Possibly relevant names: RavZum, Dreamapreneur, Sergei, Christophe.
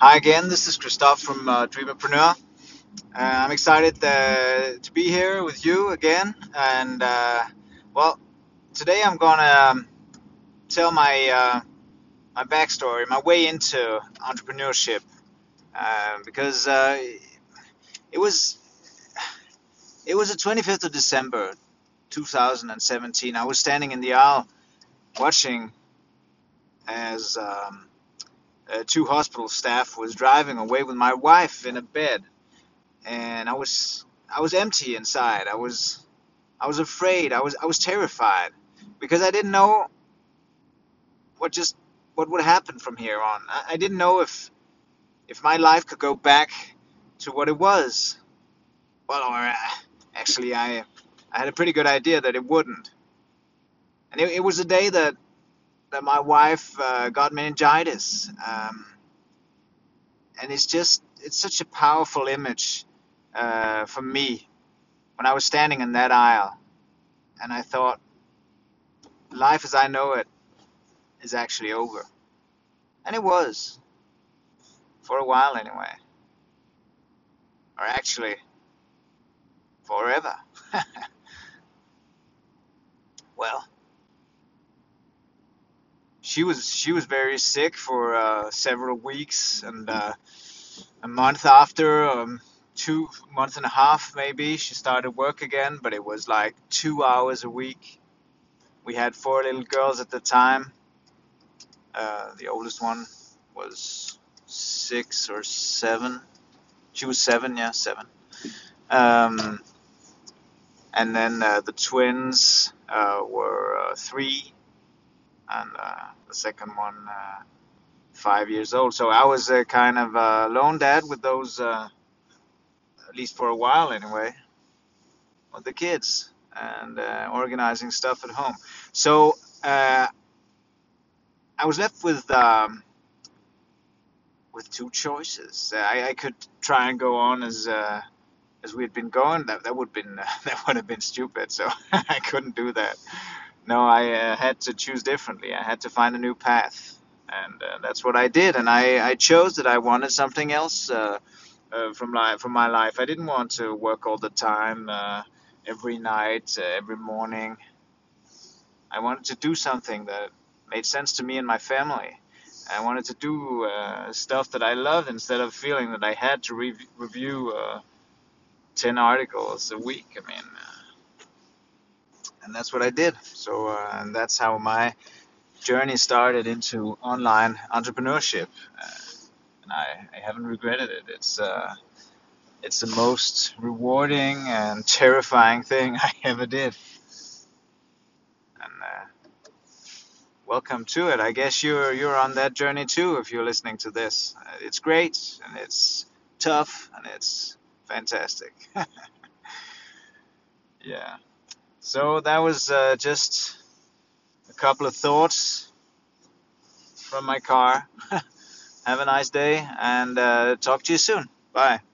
Hi again, this is Christophe from Dreamapreneur. I'm excited to be here with you again, and well, today I'm gonna tell my backstory, my way into entrepreneurship, because it was the 25th of December 2017. I was standing in the aisle watching as two hospital staff was driving away with my wife in a bed, and I was empty inside. I was afraid. I was terrified because I didn't know what would happen from here on. I didn't know if my life could go back to what it was. Well, or actually, I had a pretty good idea that it wouldn't. And it was a day that my wife got meningitis, and it's such a powerful image for me when I was standing in that aisle, and I thought, life as I know it is actually over. And it was, for a while anyway, or actually forever. Well, she was very sick for several weeks, and a month after, 2 months and a half maybe, she started work again, but it was like 2 hours a week. We had 4 little girls at the time. The oldest one was 6 or 7. She was 7, yeah, 7. And then the twins were 3. And the second one, 5 years old. So I was kind of a lone dad with those, at least for a while anyway, with the kids and organizing stuff at home. So I was left with 2 choices. I could try and go on as we had been going. That would have been stupid. So I couldn't do that. No, I had to choose differently. I had to find a new path, and that's what I did. And I chose that I wanted something else from my life. I didn't want to work all the time, every night, every morning. I wanted to do something that made sense to me and my family. I wanted to do stuff that I loved instead of feeling that I had to review 10 articles a week. I mean. And that's what I did. So and that's how my journey started into online entrepreneurship, and I haven't regretted it. It's the most rewarding and terrifying thing I ever did, and welcome to it. I guess you're on that journey too if you're listening to this. It's great, and it's tough, and it's fantastic. Yeah. So that was just a couple of thoughts from my car. Have a nice day, and talk to you soon. Bye.